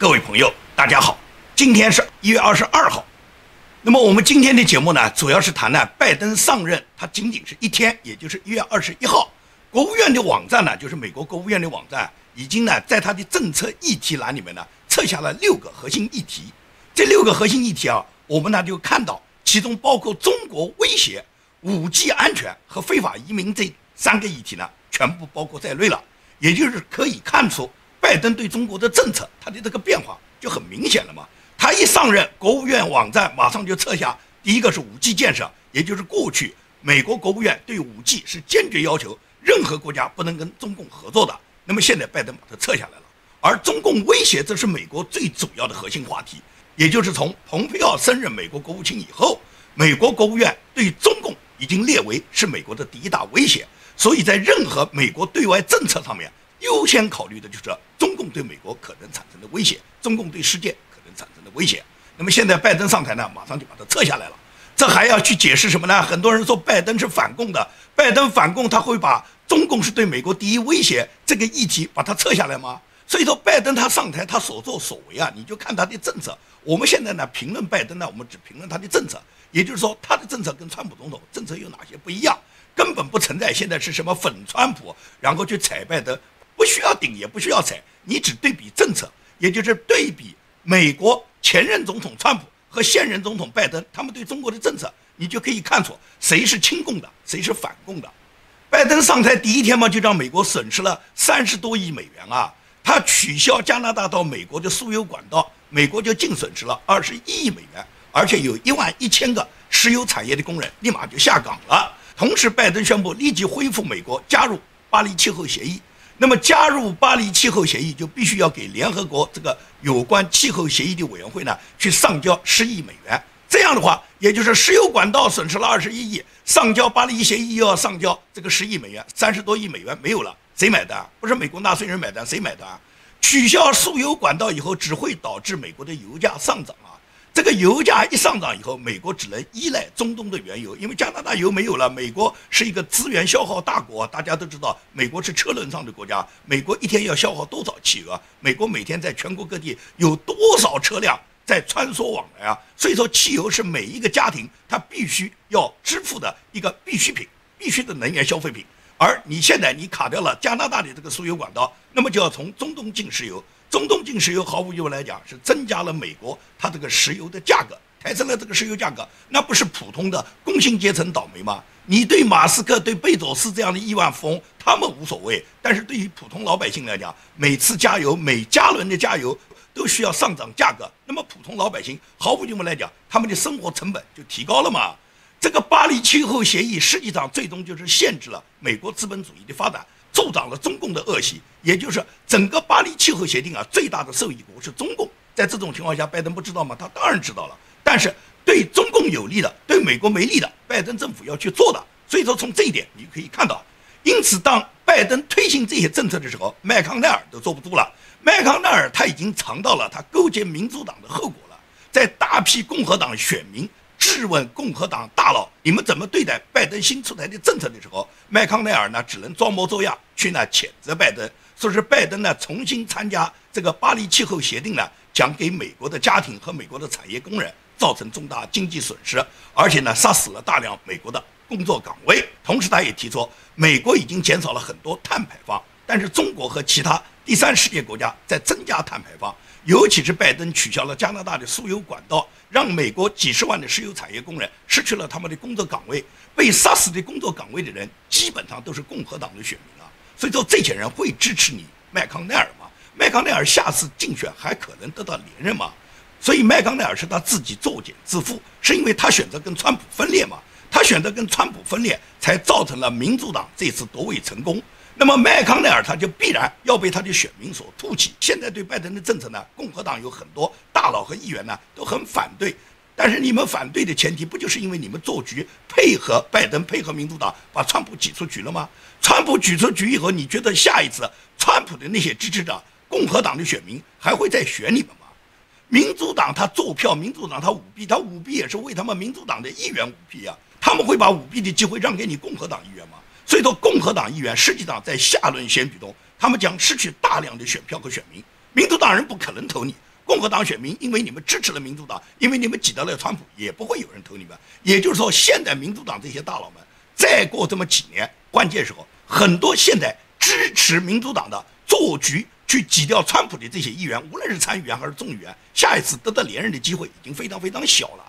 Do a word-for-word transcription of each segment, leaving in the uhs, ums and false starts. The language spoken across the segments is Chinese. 各位朋友，大家好，今天是一月二十二号。那么我们今天的节目呢，主要是谈呢拜登上任，他仅仅是一天，也就是一月二十一号。国务院的网站呢，就是美国国务院的网站，已经呢在他的政策议题栏里面呢，测下了六个核心议题。这六个核心议题啊，我们呢就看到，其中包括中国威胁、五G 安全和非法移民这三个议题呢，全部包括在内了。也就是可以看出，拜登对中国的政策，他的这个变化就很明显了嘛。他一上任，国务院网站马上就测下，第一个是五G 建设，也就是过去美国国务院对五G 是坚决要求任何国家不能跟中共合作的。那么现在拜登把它测下来了，而中共威胁，这是美国最主要的核心话题，也就是从蓬佩奥升任美国国务卿以后，美国国务院对中共已经列为是美国的第一大威胁，所以在任何美国对外政策上面，优先考虑的就是中共对美国可能产生的威胁，中共对世界可能产生的威胁。那么现在拜登上台呢，马上就把它撤下来了。这还要去解释什么呢？很多人说拜登是反共的，拜登反共，他会把中共是对美国第一威胁这个议题把它撤下来吗？所以说拜登他上台他所作所为啊，你就看他的政策。我们现在呢评论拜登呢，我们只评论他的政策，也就是说他的政策跟川普总统政策有哪些不一样，根本不存在现在是什么粉川普，然后去踩拜登，不需要顶也不需要踩，你只对比政策，也就是对比美国前任总统川普和现任总统拜登他们对中国的政策，你就可以看出谁是亲共的，谁是反共的。拜登上台第一天嘛，就让美国损失了三十多亿美元啊，他取消加拿大到美国的输油管道，美国就净损失了二十一亿美元，而且有一万一千个石油产业的工人立马就下岗了。同时，拜登宣布立即恢复美国加入巴黎气候协议。那么，加入巴黎气候协议就必须要给联合国这个有关气候协议的委员会呢去上交十亿美元。这样的话，也就是石油管道损失了二十一亿，上交巴黎协议又要上交这个十亿美元，三十多亿美元没有了，谁买单？不是美国纳税人买单，谁买单？取消输油管道以后，只会导致美国的油价上涨啊。这个油价一上涨以后，美国只能依赖中东的原油，因为加拿大油没有了。美国是一个资源消耗大国，大家都知道，美国是车轮上的国家，美国一天要消耗多少汽油啊？美国每天在全国各地有多少车辆在穿梭往来啊？所以说，汽油是每一个家庭它必须要支付的一个必需品，必须的能源消费品。而你现在你卡掉了加拿大的这个输油管道，那么就要从中东进石油。中东进石油毫无疑问来讲是增加了美国它这个石油的价格，抬升了这个石油价格，那不是普通的工薪阶层倒霉吗？你对马斯克、对贝佐斯这样的亿万富翁他们无所谓，但是对于普通老百姓来讲，每次加油每加仑的加油都需要上涨价格，那么普通老百姓毫无疑问来讲，他们的生活成本就提高了嘛。这个巴黎气候协议实际上最终就是限制了美国资本主义的发展，助长了中共的恶习，也就是整个巴黎气候协定啊，最大的受益国是中共。在这种情况下，拜登不知道吗？他当然知道了，但是对中共有利的，对美国没利的，拜登政府要去做的。所以说，从这一点你可以看到，因此当拜登推行这些政策的时候，麦康奈尔都坐不住了。麦康奈尔他已经尝到了他勾结民主党的后果了，在大批共和党选民质问共和党大佬，你们怎么对待拜登新出台的政策的时候，麦康奈尔呢只能装模作样去呢谴责拜登，说是拜登呢重新参加这个巴黎气候协定呢，将给美国的家庭和美国的产业工人造成重大经济损失，而且呢杀死了大量美国的工作岗位。同时他也提出，美国已经减少了很多碳排放，但是中国和其他第三世界国家在增加碳排放，尤其是拜登取消了加拿大的输油管道，让美国几十万的石油产业工人失去了他们的工作岗位，被杀死的工作岗位的人基本上都是共和党的选民啊。所以说这些人会支持你麦康奈尔吗？麦康奈尔下次竞选还可能得到连任吗？所以麦康奈尔是他自己作茧自缚，是因为他选择跟川普分裂嘛，他选择跟川普分裂才造成了民主党这次夺位成功。那么麦康奈尔他就必然要被他的选民所唾弃。现在对拜登的政策呢，共和党有很多大佬和议员呢都很反对，但是你们反对的前提不就是因为你们做局配合拜登配合民主党把川普挤出局了吗？川普挤出局以后，你觉得下一次川普的那些支持者共和党的选民还会再选你们吗？民主党他做票，民主党他舞弊，他舞弊也是为他们民主党的议员舞弊啊，他们会把舞弊的机会让给你共和党议员吗？所以说共和党议员实际上在下轮选举中，他们将失去大量的选票和选民，民主党人不可能投你，共和党选民因为你们支持了民主党，因为你们挤得了川普，也不会有人投你们。也就是说，现在民主党这些大佬们，再过这么几年，关键时候，很多现在支持民主党的做局去挤掉川普的这些议员，无论是参议员还是众议员，下一次得到连任的机会已经非常非常小了。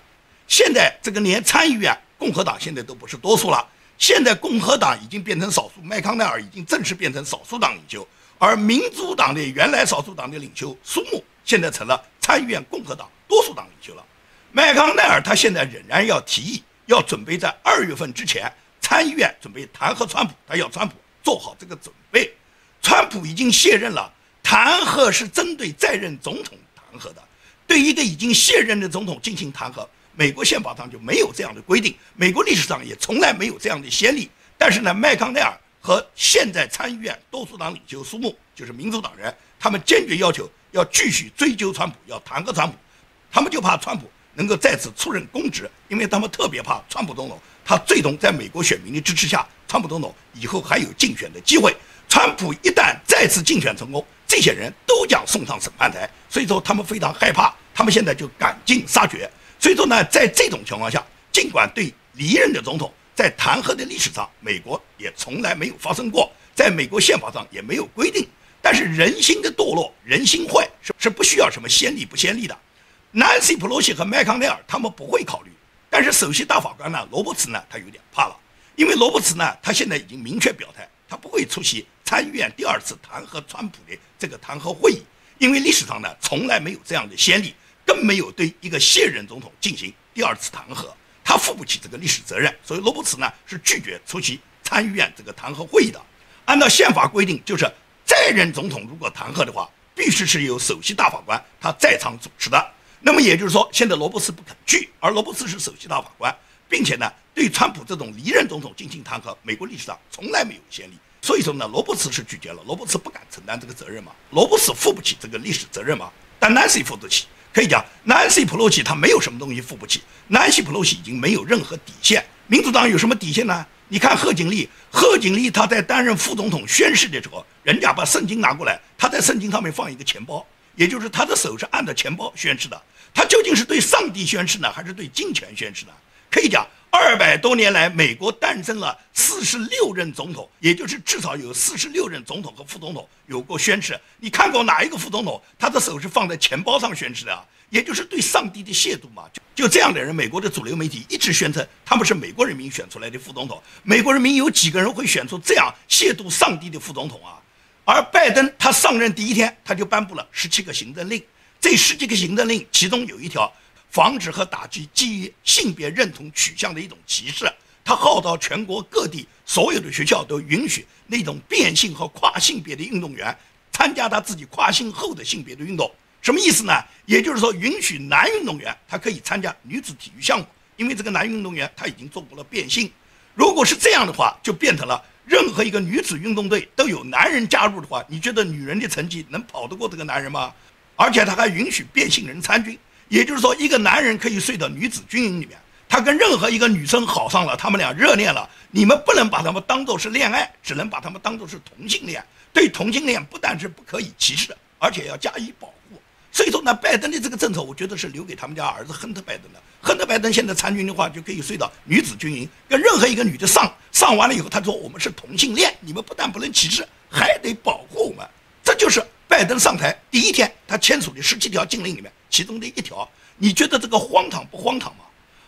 现在这个连参议院，共和党现在都不是多数了。现在共和党已经变成少数，麦康奈尔已经正式变成少数党领袖，而民主党的原来少数党的领袖苏穆现在成了参议院共和党多数党领袖了。麦康奈尔他现在仍然要提议，要准备在二月份之前，参议院准备弹劾川普，他要川普做好这个准备。川普已经卸任了，弹劾是针对在任总统弹劾的，对一个已经卸任的总统进行弹劾，美国宪法上就没有这样的规定，美国历史上也从来没有这样的先例。但是呢，麦康奈尔和现在参议院多数党领袖苏穆，就是民主党人，他们坚决要求要继续追究川普，要弹劾川普。他们就怕川普能够再次出任公职，因为他们特别怕川普总统他最终在美国选民的支持下，川普总统以后还有竞选的机会。川普一旦再次竞选成功，这些人都将送上审判台，所以说他们非常害怕，他们现在就赶尽杀绝。所以说呢，在这种情况下，尽管对离任的总统在弹劾的历史上，美国也从来没有发生过，在美国宪法上也没有规定，但是人心的堕落，人心坏是是不需要什么先例不先例的。Nancy Pelosi 和麦康奈尔他们不会考虑，但是首席大法官呢，罗伯茨呢，他有点怕了，因为罗伯茨呢，他现在已经明确表态，他不会出席参议院第二次弹劾川普的这个弹劾会议，因为历史上呢，从来没有这样的先例。更没有对一个卸任总统进行第二次弹劾，他负不起这个历史责任，所以罗伯茨呢是拒绝出席参议院这个弹劾会议的。按照宪法规定，就是在任总统如果弹劾的话，必须是由首席大法官他在场主持的。那么也就是说，现在罗伯茨不肯去，而罗伯茨是首席大法官，并且呢对川普这种离任总统进行弹劾，美国历史上从来没有先例。所以说呢，罗伯茨是拒绝了，罗伯茨不敢承担这个责任嘛，罗伯茨负不起这个历史责任嘛，但 Nancy 负得起。可以讲 ，Nancy Pelosi 他没有什么东西付不起 ，Nancy Pelosi 已经没有任何底线。民主党有什么底线呢？你看贺锦丽，贺锦丽他在担任副总统宣誓的时候，人家把圣经拿过来，他在圣经上面放一个钱包，也就是他的手是按着钱包宣誓的。他究竟是对上帝宣誓呢，还是对金钱宣誓呢？可以讲，二百多年来，美国诞生了四十六任总统，也就是至少有四十六任总统和副总统有过宣誓。你看过哪一个副总统他的手是放在钱包上宣誓的啊？也就是对上帝的亵渎嘛。就就这样的人，美国的主流媒体一直宣称他们是美国人民选出来的副总统。美国人民有几个人会选出这样亵渎上帝的副总统啊？而拜登他上任第一天，他就颁布了十七个行政令，这十七个行政令其中有一条，防止和打击基于性别认同取向的一种歧视。他号召全国各地所有的学校都允许那种变性和跨性别的运动员参加他自己跨性后的性别的运动。什么意思呢？也就是说，允许男运动员他可以参加女子体育项目，因为这个男运动员他已经做过了变性。如果是这样的话，就变成了任何一个女子运动队都有男人加入的话，你觉得女人的成绩能跑得过这个男人吗？而且他还允许变性人参军。也就是说，一个男人可以睡到女子军营里面，他跟任何一个女生好上了，他们俩热恋了，你们不能把他们当作是恋爱，只能把他们当作是同性恋。对同性恋不但是不可以歧视，而且要加以保护。所以说呢，拜登的这个政策，我觉得是留给他们家儿子亨特拜登的。亨特拜登现在参军的话，就可以睡到女子军营，跟任何一个女的上，上完了以后，他说我们是同性恋，你们不但不能歧视，还得保护我们。这就是拜登上台第一天他签署的十七条禁令里面其中的一条。你觉得这个荒唐不荒唐吗？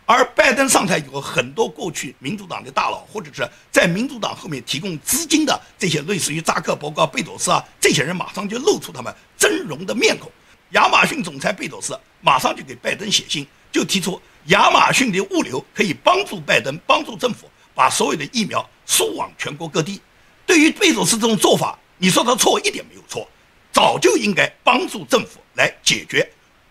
而拜登上台以后，很多过去民主党的大佬，或者是在民主党后面提供资金的这些类似于扎克伯格、贝佐斯啊，这些人马上就露出他们真容的面孔。亚马逊总裁贝佐斯马上就给拜登写信，就提出亚马逊的物流可以帮助拜登、帮助政府把所有的疫苗输往全国各地。对于贝佐斯这种做法，你说他错一点没有错，早就应该帮助政府来解决。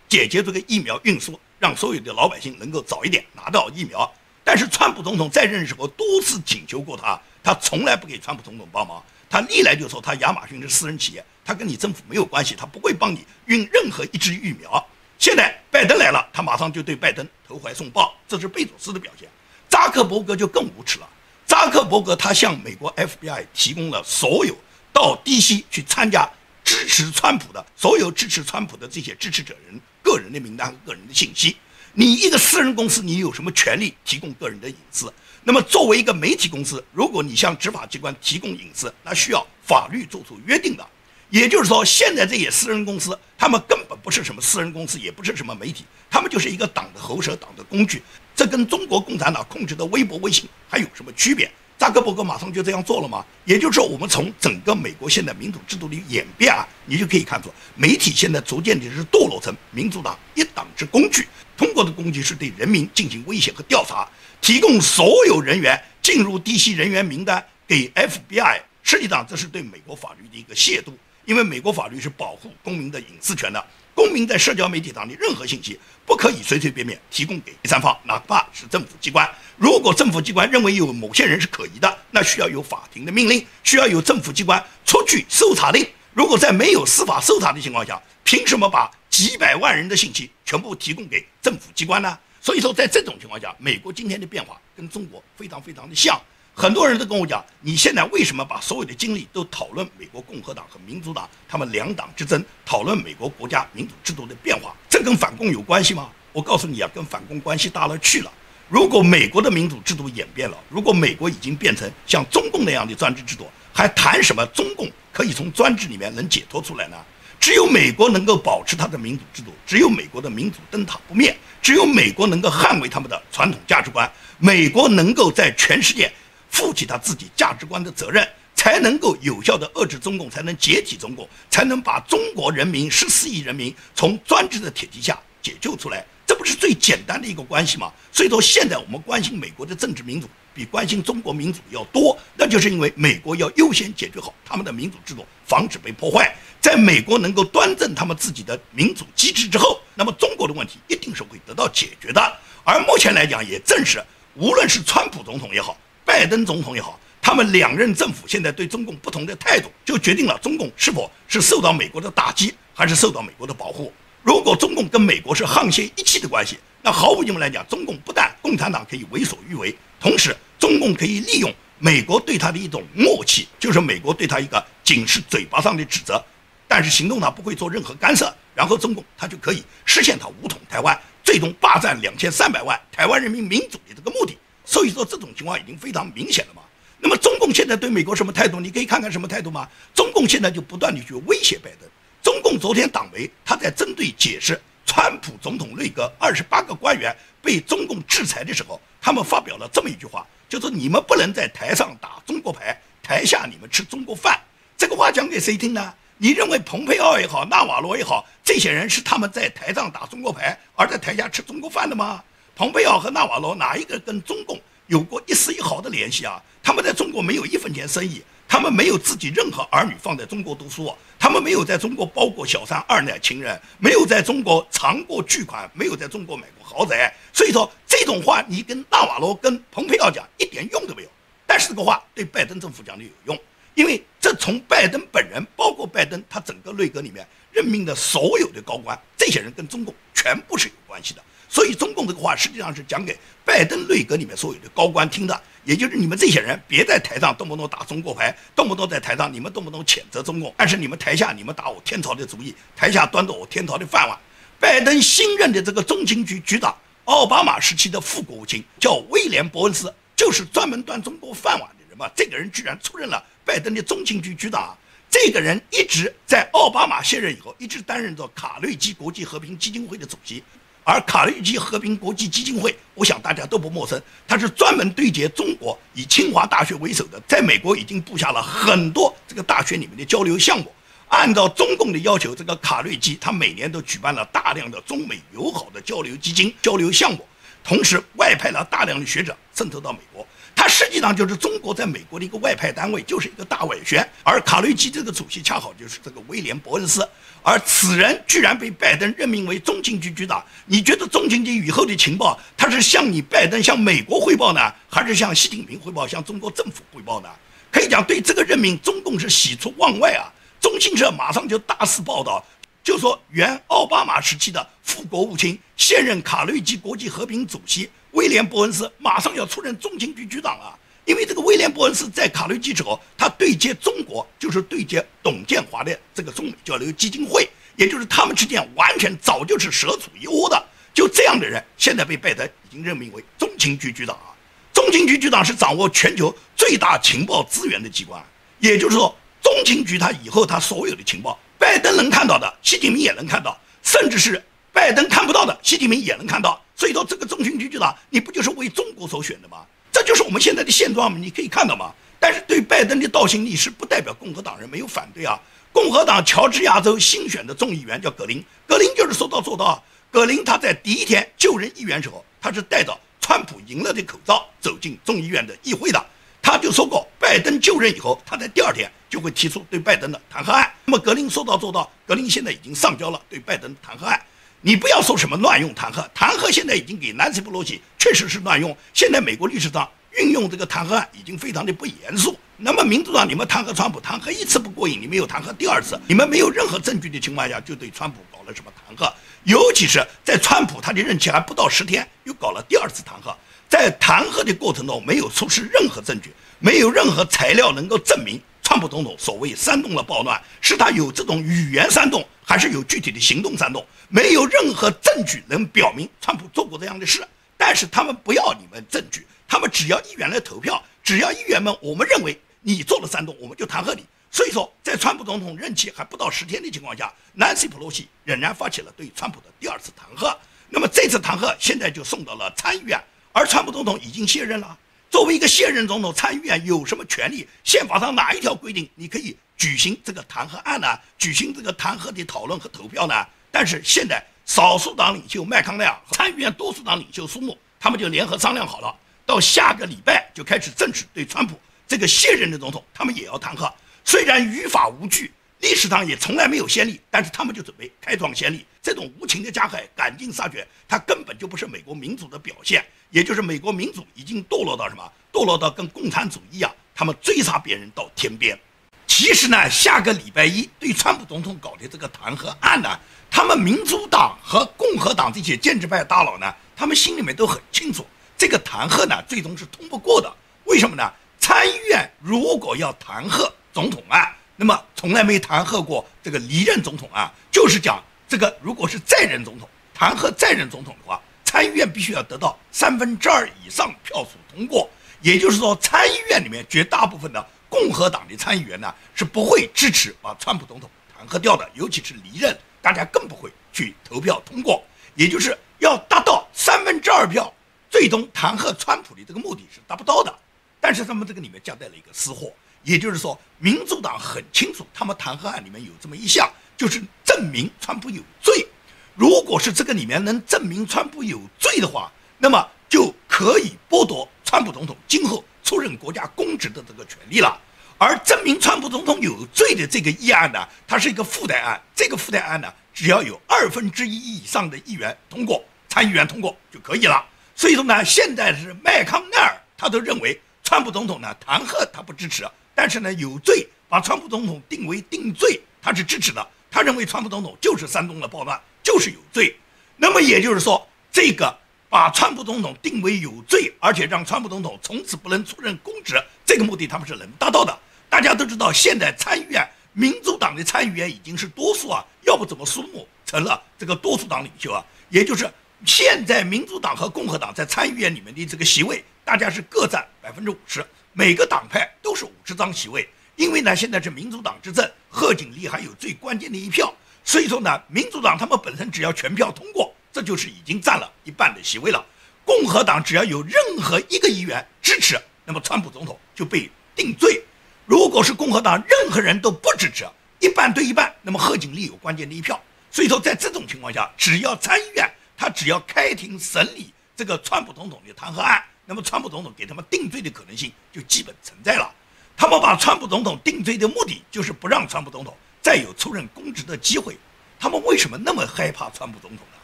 解决这个疫苗运输，让所有的老百姓能够早一点拿到疫苗。但是川普总统在任时候多次请求过他，他从来不给川普总统帮忙。他历来就说他亚马逊是私人企业，他跟你政府没有关系，他不会帮你运任何一支疫苗。现在拜登来了，他马上就对拜登投怀送抱，这是贝佐斯的表现。扎克伯格就更无耻了。扎克伯格他向美国 F B I 提供了所有到 D C 去参加支支持川普的所有支持川普的这些支持者人个人的名单和个人的信息。你一个私人公司，你有什么权利提供个人的隐私？那么作为一个媒体公司，如果你向执法机关提供隐私，那需要法律做出约定的。也就是说，现在这些私人公司，他们根本不是什么私人公司，也不是什么媒体，他们就是一个党的喉舌、党的工具。这跟中国共产党控制的微博、微信还有什么区别？扎克伯格马上就这样做了吗？也就是说，我们从整个美国现在民主制度的演变啊，你就可以看出，媒体现在逐渐的是堕落成民主党一党之工具。通过的工具是对人民进行威胁和调查，提供所有人员进入低息人员名单给 F B I。实际上，这是对美国法律的一个亵渎。因为美国法律是保护公民的隐私权的，公民在社交媒体上的任何信息不可以随随便便提供给第三方，哪怕是政府机关。如果政府机关认为有某些人是可疑的，那需要有法庭的命令，需要有政府机关出具搜查令。如果在没有司法搜查的情况下，凭什么把几百万人的信息全部提供给政府机关呢？所以说，在这种情况下，美国今天的变化跟中国非常非常的像。很多人都跟我讲，你现在为什么把所有的精力都讨论美国共和党和民主党他们两党之争，讨论美国国家民主制度的变化？这跟反共有关系吗？我告诉你啊，跟反共关系大了去了。如果美国的民主制度演变了，如果美国已经变成像中共那样的专制制度，还谈什么中共可以从专制里面能解脱出来呢？只有美国能够保持它的民主制度，只有美国的民主灯塔不灭，只有美国能够捍卫他们的传统价值观，美国能够在全世界负起他自己价值观的责任，才能够有效地遏制中共，才能解体中共，才能把中国人民十四亿人民从专制的铁蹄下解救出来。这不是最简单的一个关系吗？所以说，现在我们关心美国的政治民主比关心中国民主要多，那就是因为美国要优先解决好他们的民主制度，防止被破坏。在美国能够端正他们自己的民主机制之后，那么中国的问题一定是会得到解决的。而目前来讲，也正是无论是川普总统也好，拜登总统也好，他们两任政府现在对中共不同的态度，就决定了中共是否是受到美国的打击，还是受到美国的保护。如果中共跟美国是沆瀣一气的关系，那毫无疑问来讲，中共不但共产党可以为所欲为，同时中共可以利用美国对他的一种默契，就是美国对他一个仅是嘴巴上的指责，但是行动上不会做任何干涉，然后中共他就可以实现他武统台湾，最终霸占两千三百万台湾人民民主的这个目的。所以说这种情况已经非常明显了嘛。那么中共现在对美国什么态度？你可以看看什么态度吗？中共现在就不断地去威胁拜登。中共昨天党媒他在针对解释川普总统内阁二十八个官员被中共制裁的时候，他们发表了这么一句话，就是你们不能在台上打中国牌，台下你们吃中国饭。这个话讲给谁听呢？你认为蓬佩奥也好，纳瓦罗也好，这些人是他们在台上打中国牌，而在台下吃中国饭的吗？蓬佩奥和纳瓦罗哪一个跟中共有过一丝一毫的联系啊？他们在中国没有一分钱生意，他们没有自己任何儿女放在中国读书，他们没有在中国包过小三二奶情人，没有在中国藏过巨款，没有在中国买过豪宅。所以说这种话你跟纳瓦罗跟蓬佩奥讲一点用都没有，但是这个话对拜登政府讲的有用，因为这从拜登本人，包括拜登他整个内阁里面任命的所有的高官，这些人跟中共全部是有关系的。所以中共这个话实际上是讲给拜登内阁里面所有的高官听的，也就是你们这些人别在台上动不动打中国牌，动不动在台上你们动不动谴责中共，但是你们台下你们打我天朝的主意，台下端着我天朝的饭碗。拜登新任的这个中情局局长，奥巴马时期的副国务卿叫威廉·伯恩斯，就是专门端中国饭碗的人嘛。这个人居然出任了拜登的中情局局长。这个人一直在奥巴马卸任以后，一直担任着卡内基国际和平基金会的主席。而卡内基和平国际基金会，我想大家都不陌生，它是专门对接中国，以清华大学为首的，在美国已经布下了很多这个大学里面的交流项目。按照中共的要求，这个卡内基它每年都举办了大量的中美友好的交流基金、交流项目，同时外派了大量的学者渗透到美国。它实际上就是中国在美国的一个外派单位，就是一个大外宣。而卡内基这个主席恰好就是这个威廉·伯恩斯，而此人居然被拜登任命为中情局局长。你觉得中情局以后的情报，他是向你拜登、向美国汇报呢，还是向习近平汇报、向中国政府汇报呢？可以讲，对这个任命，中共是喜出望外啊！中新社马上就大肆报道，就说原奥巴马时期的副国务卿、现任卡内基国际和平主席威廉·伯恩斯马上要出任中情局局长了、啊，因为这个威廉·伯恩斯在卡内基之后，他对接中国，就是对接董建华的这个中美交流基金会，也就是他们之间完全早就是蛇鼠一窝的。就这样的人，现在被拜登已经任命为中情局局长啊。中情局局长是掌握全球最大情报资源的机关，也就是说，中情局他以后他所有的情报，拜登能看到的，习近平也能看到，甚至是拜登看不到的，习近平也能看到。所以说，这个中情局局长，你不就是为中国所选的吗？这就是我们现在的现状嘛，你可以看到嘛。但是对拜登的倒行逆施，不代表共和党人没有反对啊。共和党乔治亚州新选的众议员叫葛林，葛林就是说到做到啊。葛林他在第一天就任议员时候，他是戴着川普赢了的口罩走进众议院的议会的。他就说过，拜登就任以后，他在第二天就会提出对拜登的弹劾案。那么葛林说到做到，葛林现在已经上交了对拜登的弹劾案。你不要说什么乱用弹劾，弹劾现在已经给南希·佩洛西确实是乱用。现在美国历史上运用这个弹劾案已经非常的不严肃。那么民主党你们弹劾川普，弹劾一次不过瘾，你们又弹劾第二次，你们没有任何证据的情况下就对川普搞了什么弹劾，尤其是在川普他的任期还不到十天，又搞了第二次弹劾。在弹劾的过程中没有出示任何证据，没有任何材料能够证明川普总统所谓煽动了暴乱，是他有这种语言煽动，还是有具体的行动煽动？没有任何证据能表明川普做过这样的事。但是他们不要你们证据，他们只要议员来投票，只要议员们我们认为你做了煽动，我们就弹劾你。所以说，在川普总统任期还不到十天的情况下，南希·佩洛西仍然发起了对川普的第二次弹劾。那么这次弹劾现在就送到了参议院，而川普总统已经卸任了。作为一个卸任总统，参议院有什么权利？宪法上哪一条规定你可以举行这个弹劾案呢？举行这个弹劾的讨论和投票呢？但是现在少数党领袖麦康奈尔和参议院多数党领袖苏默，他们就联合商量好了，到下个礼拜就开始正式对川普这个卸任的总统，他们也要弹劾。虽然于法无据，历史上也从来没有先例，但是他们就准备开创先例。这种无情的加害、赶尽杀绝，它根本就不是美国民主的表现，也就是美国民主已经堕落到什么？堕落到跟共产主义一样，他们追杀别人到天边。其实呢，下个礼拜一对川普总统搞的这个弹劾案呢，他们民主党和共和党这些建制派大佬呢，他们心里面都很清楚，这个弹劾呢最终是通不过的。为什么呢？参议院如果要弹劾总统案，那么从来没弹劾过这个离任总统案，就是讲这个如果是在任总统弹劾在任总统的话，参议院必须要得到三分之二以上票数通过，也就是说，参议院里面绝大部分的共和党的参议员呢是不会支持把川普总统弹劾掉的，尤其是离任，大家更不会去投票通过，也就是要达到三分之二票，最终弹劾川普的这个目的是达不到的。但是他们这个里面夹带了一个私货，也就是说，民主党很清楚，他们弹劾案里面有这么一项，就是证明川普有罪。如果是这个里面能证明川普有罪的话，那么就可以剥夺川普总统今后出任国家公职的这个权利了。而证明川普总统有罪的这个议案呢，它是一个附带案，这个附带案呢，只要有二分之一以上的议员通过，参议员通过就可以了。所以说呢，现在是麦康奈尔他都认为川普总统呢弹劾他不支持，但是呢有罪把川普总统定为定罪他是支持的，他认为川普总统就是煽动了暴乱，就是有罪。那么也就是说，这个把川普总统定为有罪，而且让川普总统从此不能出任公职，这个目的他们是能达到的。大家都知道，现在参议院民主党的参议员已经是多数啊，要不怎么苏默成了这个多数党领袖啊？也就是现在民主党和共和党在参议院里面的这个席位，大家是各占百分之五十，每个党派都是五十张席位。因为呢，现在是民主党执政，贺锦丽还有最关键的一票，所以说呢，民主党他们本身只要全票通过，这就是已经占了一半的席位了。共和党只要有任何一个议员支持，那么川普总统就被定罪。如果是共和党任何人都不支持，一半对一半，那么贺锦丽有关键的一票。所以说，在这种情况下，只要参议院他只要开庭审理这个川普总统的弹劾案，那么川普总统给他们定罪的可能性就基本存在了。他们把川普总统定罪的目的就是不让川普总统再有出任公职的机会。他们为什么那么害怕川普总统呢？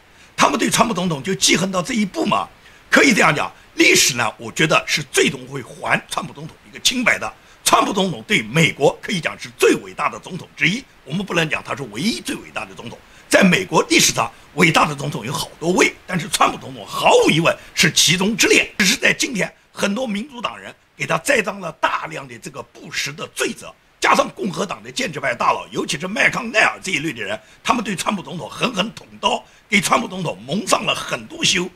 他们对川普总统就记恨到这一步吗？可以这样讲，历史呢，我觉得是最终会还川普总统一个清白的。川普总统对美国可以讲是最伟大的总统之一，我们不能讲他是唯一最伟大的总统。在美国历史上，伟大的总统有好多位，但是川普总统毫无疑问是其中之列。只是在今天，很多民主党人给他栽赃了大量的这个不实的罪责。加上共和党的建制派大佬，尤其是麦康奈尔这一类的人，他们对川普总统狠狠捅刀，给川普总统蒙上了很多羞。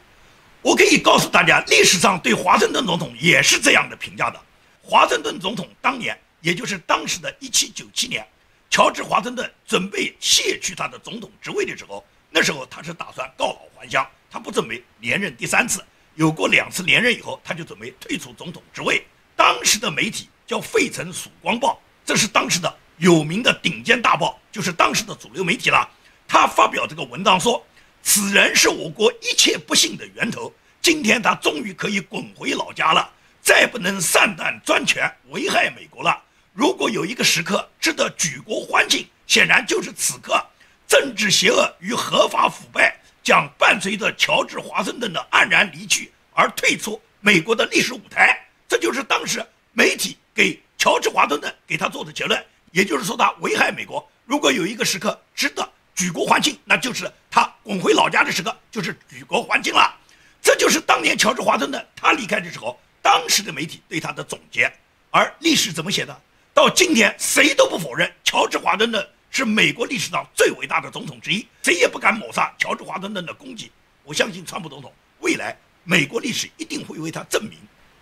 我可以告诉大家，历史上对华盛顿总统也是这样的评价的。华盛顿总统当年，也就是当时的一七九七年，乔治·华盛顿准备卸去他的总统职位的时候，那时候他是打算告老还乡，他不准备连任第三次。有过两次连任以后，他就准备退出总统职位。当时的媒体叫《费城曙光报》。这是当时的有名的顶尖大报，就是当时的主流媒体了。他发表这个文章说，此人是我国一切不幸的源头，今天他终于可以滚回老家了，再不能擅断专权危害美国了。如果有一个时刻值得举国欢庆，显然就是此刻。政治邪恶与合法腐败将伴随着乔治·华盛顿的黯然离去而退出美国的历史舞台。这就是当时媒体给乔治·华盛顿给他做的结论，也就是说他危害美国。如果有一个时刻值得举国欢庆，那就是他滚回老家的时刻，就是举国欢庆了。这就是当年乔治·华盛顿他离开的时候，当时的媒体对他的总结。而历史怎么写的？到今天谁都不否认乔治·华盛顿是美国历史上最伟大的总统之一，谁也不敢抹杀乔治·华盛顿的功绩。我相信川普总统未来美国历史一定会为他证明。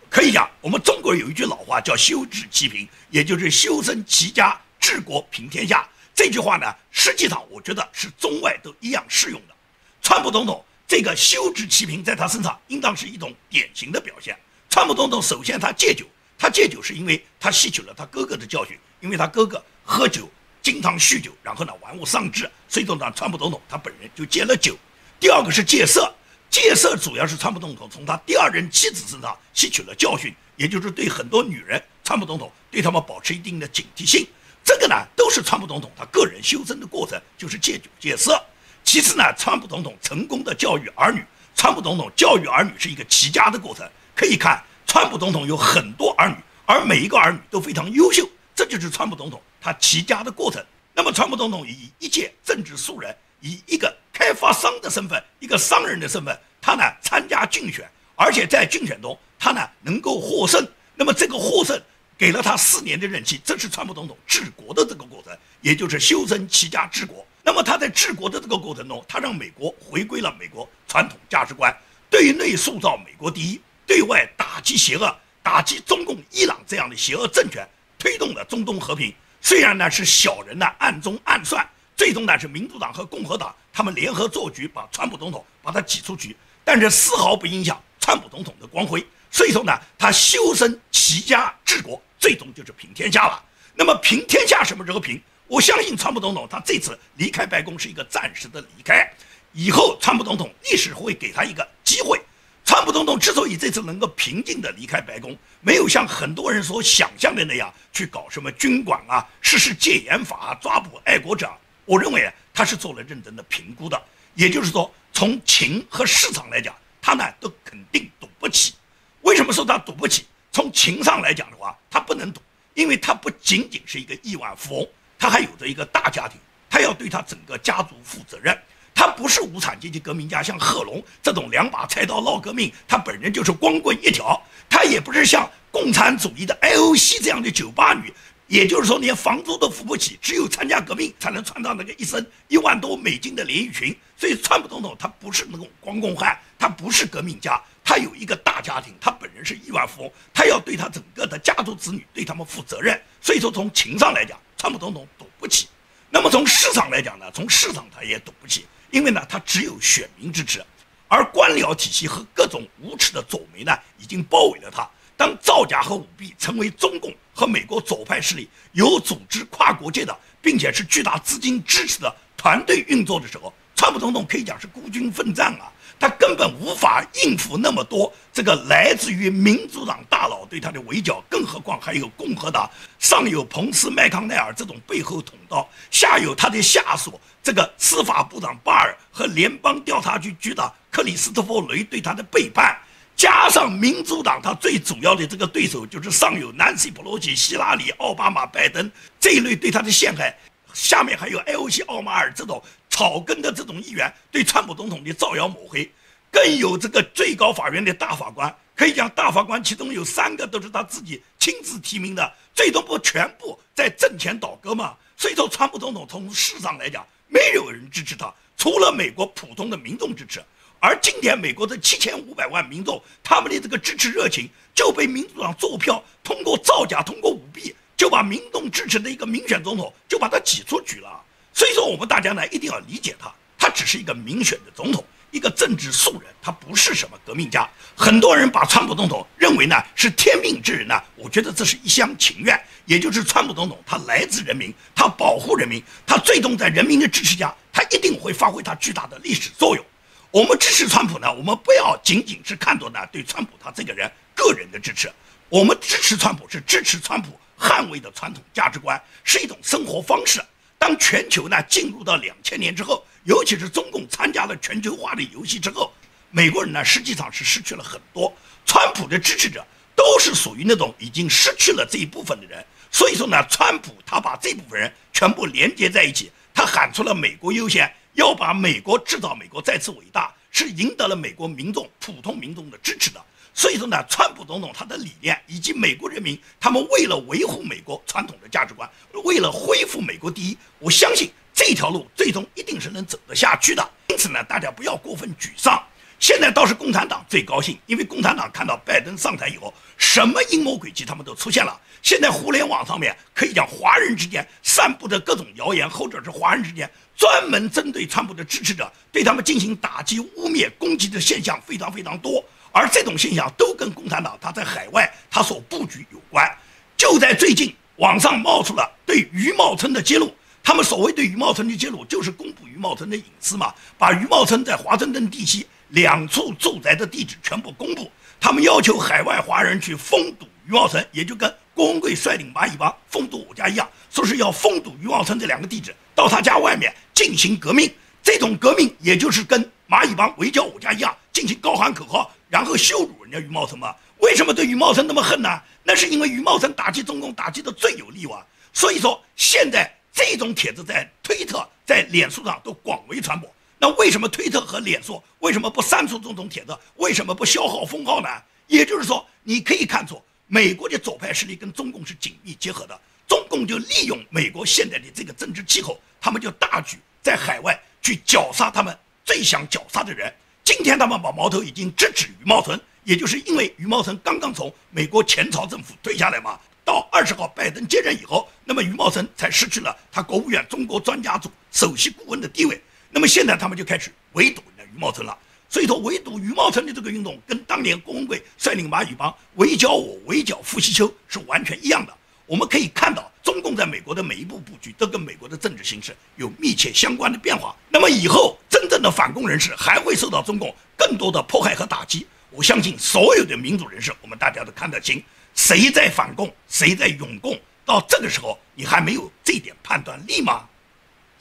可以讲，我们中国有一句老话叫修治其贫，也就是修身齐家治国平天下。这句话呢，实际上我觉得是中外都一样适用的。川普总统这个修治其贫，在他身上应当是一种典型的表现。川普总统首先他戒酒，他戒酒是因为他吸取了他哥哥的教训，因为他哥哥喝酒经常酗酒，然后呢玩物丧志，所以说呢川普总统他本人就戒了酒。第二个是戒色。戒色主要是川普总统从他第二任妻子身上吸取了教训，也就是对很多女人，川普总统对他们保持一定的警惕性。这个呢，都是川普总统他个人修身的过程，就是戒酒戒色。其次呢，川普总统成功的教育儿女，川普总统教育儿女是一个齐家的过程。可以看，川普总统有很多儿女，而每一个儿女都非常优秀，这就是川普总统他齐家的过程。那么，川普总统以一介政治素人，以一个开发商的身份，一个商人的身份，他呢参加竞选，而且在竞选中他呢能够获胜。那么这个获胜给了他四年的任期，这是川普总统治国的这个过程，也就是修身齐家治国。那么他在治国的这个过程中，他让美国回归了美国传统价值观，对内塑造美国第一，对外打击邪恶，打击中共、伊朗这样的邪恶政权，推动了中东和平。虽然呢是小人呢暗中暗算。最终呢是民主党和共和党他们联合做局，把川普总统把他挤出局，但是丝毫不影响川普总统的光辉。所以说呢，他修身齐家治国，最终就是平天下了。那么平天下什么时候平？我相信川普总统他这次离开白宫是一个暂时的离开，以后川普总统历史会给他一个机会。川普总统之所以这次能够平静地离开白宫，没有像很多人所想象的那样去搞什么军管啊、实施戒严法啊、抓捕爱国者，我认为他是做了认真的评估的，也就是说，从情和市场来讲，他呢都肯定赌不起。为什么说他赌不起？从情上来讲的话，他不能赌，因为他不仅仅是一个亿万富翁，他还有着一个大家庭，他要对他整个家族负责任。他不是无产阶级革命家，像贺龙这种两把菜刀闹革命，他本人就是光棍一条。他也不是像共产主义的 I O C 这样的酒吧女。也就是说，连房租都付不起，只有参加革命才能穿上那个一身一万多美金的连衣裙。所以，川普总统他不是那种光棍汉，他不是革命家，他有一个大家庭，他本人是亿万富翁，他要对他整个的家族子女对他们负责任。所以说，从情上来讲，川普总统赌不起。那么从市场来讲呢，从市场他也赌不起，因为呢，他只有选民支持，而官僚体系和各种无耻的左媒呢，已经包围了他。当造假和舞弊成为中共和美国左派势力有组织、跨国界的，并且是巨大资金支持的团队运作的时候，川普总统可以讲是孤军奋战啊，他根本无法应付那么多这个来自于民主党大佬对他的围剿，更何况还有共和党，上有彭斯、麦康奈尔这种背后捅刀，下有他的下属这个司法部长巴尔和联邦调查局局长克里斯托弗·雷对他的背叛。加上民主党他最主要的这个对手，就是上有南希·佩洛西、希拉里、奥巴马、拜登这一类对他的陷害，下面还有 I O C 奥马尔这种草根的这种议员对川普总统的造谣抹黑，更有这个最高法院的大法官可以讲大法官其中有三个都是他自己亲自提名的，最终不全部在政前倒戈嘛？所以说，川普总统从事上来讲，没有人支持他，除了美国普通的民众支持。而今天美国的七千五百万民众，他们的这个支持热情就被民主党坐票通过造假、通过舞弊，就把民众支持的一个民选总统就把他挤出局了。所以说，我们大家呢一定要理解他，他只是一个民选的总统，一个政治素人，他不是什么革命家。很多人把川普总统认为呢是天命之人呢，我觉得这是一厢情愿。也就是川普总统，他来自人民，他保护人民，他最终在人民的支持下，他一定会发挥他巨大的历史作用。我们支持川普呢，我们不要仅仅是看作呢对川普他这个人个人的支持，我们支持川普是支持川普捍卫的传统价值观，是一种生活方式。当全球呢进入到两千年之后，尤其是中共参加了全球化的游戏之后，美国人呢实际上是失去了很多。川普的支持者都是属于那种已经失去了这一部分的人，所以说呢，川普他把这部分人全部连接在一起，他喊出了美国优先，要把美国制造美国再次伟大，是赢得了美国民众普通民众的支持的。所以说呢，川普总统他的理念以及美国人民，他们为了维护美国传统的价值观，为了恢复美国第一，我相信这条路最终一定是能走得下去的。因此呢，大家不要过分沮丧。现在倒是共产党最高兴，因为共产党看到拜登上台以后，什么阴谋诡计他们都出现了。现在互联网上面可以讲，华人之间散布着各种谣言，或者是华人之间专门针对川普的支持者，对他们进行打击、污蔑、攻击的现象非常非常多。而这种现象都跟共产党他在海外他所布局有关。就在最近，网上冒出了对余茂春的揭露。他们所谓对余茂春的揭露，就是公布余茂春的隐私嘛，把余茂春在华盛顿地区两处住宅的地址全部公布。他们要求海外华人去封堵余茂春，也就跟郭文贵率领蚂蚁帮封堵我家一样，说是要封堵余茂春这两个地址，到他家外面进行革命。这种革命也就是跟蚂蚁帮围剿我家一样，进行高喊口号，然后羞辱人家余茂春嘛。为什么对余茂春那么恨呢？那是因为余茂春打击中共打击的最有力哇。所以说现在这种帖子在推特、在脸书上都广为传播。那为什么推特和脸书为什么不删除这种帖子？为什么不消耗封号呢？也就是说，你可以看出美国的左派势力跟中共是紧密结合的。中共就利用美国现在的这个政治气候，他们就大举在海外去绞杀他们最想绞杀的人。今天他们把矛头已经直指余茂春，也就是因为余茂春刚刚从美国前朝政府退下来嘛。到二十号拜登接任以后，那么余茂春才失去了他国务院中国专家组首席顾问的地位。那么现在他们就开始围堵人家余茂春了。所以说，围堵余茂春的这个运动，跟当年郭文贵率领蚂蚁帮围剿我、围剿傅希秋是完全一样的。我们可以看到，中共在美国的每一步布局都跟美国的政治形势有密切相关的变化。那么以后真正的反共人士还会受到中共更多的迫害和打击。我相信所有的民主人士，我们大家都看得清。谁在反共，谁在拥共，到这个时候你还没有这点判断力吗？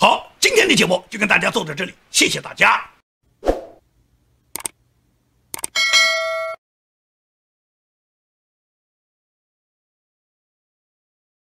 好，今天的节目就跟大家做到这里，谢谢大家。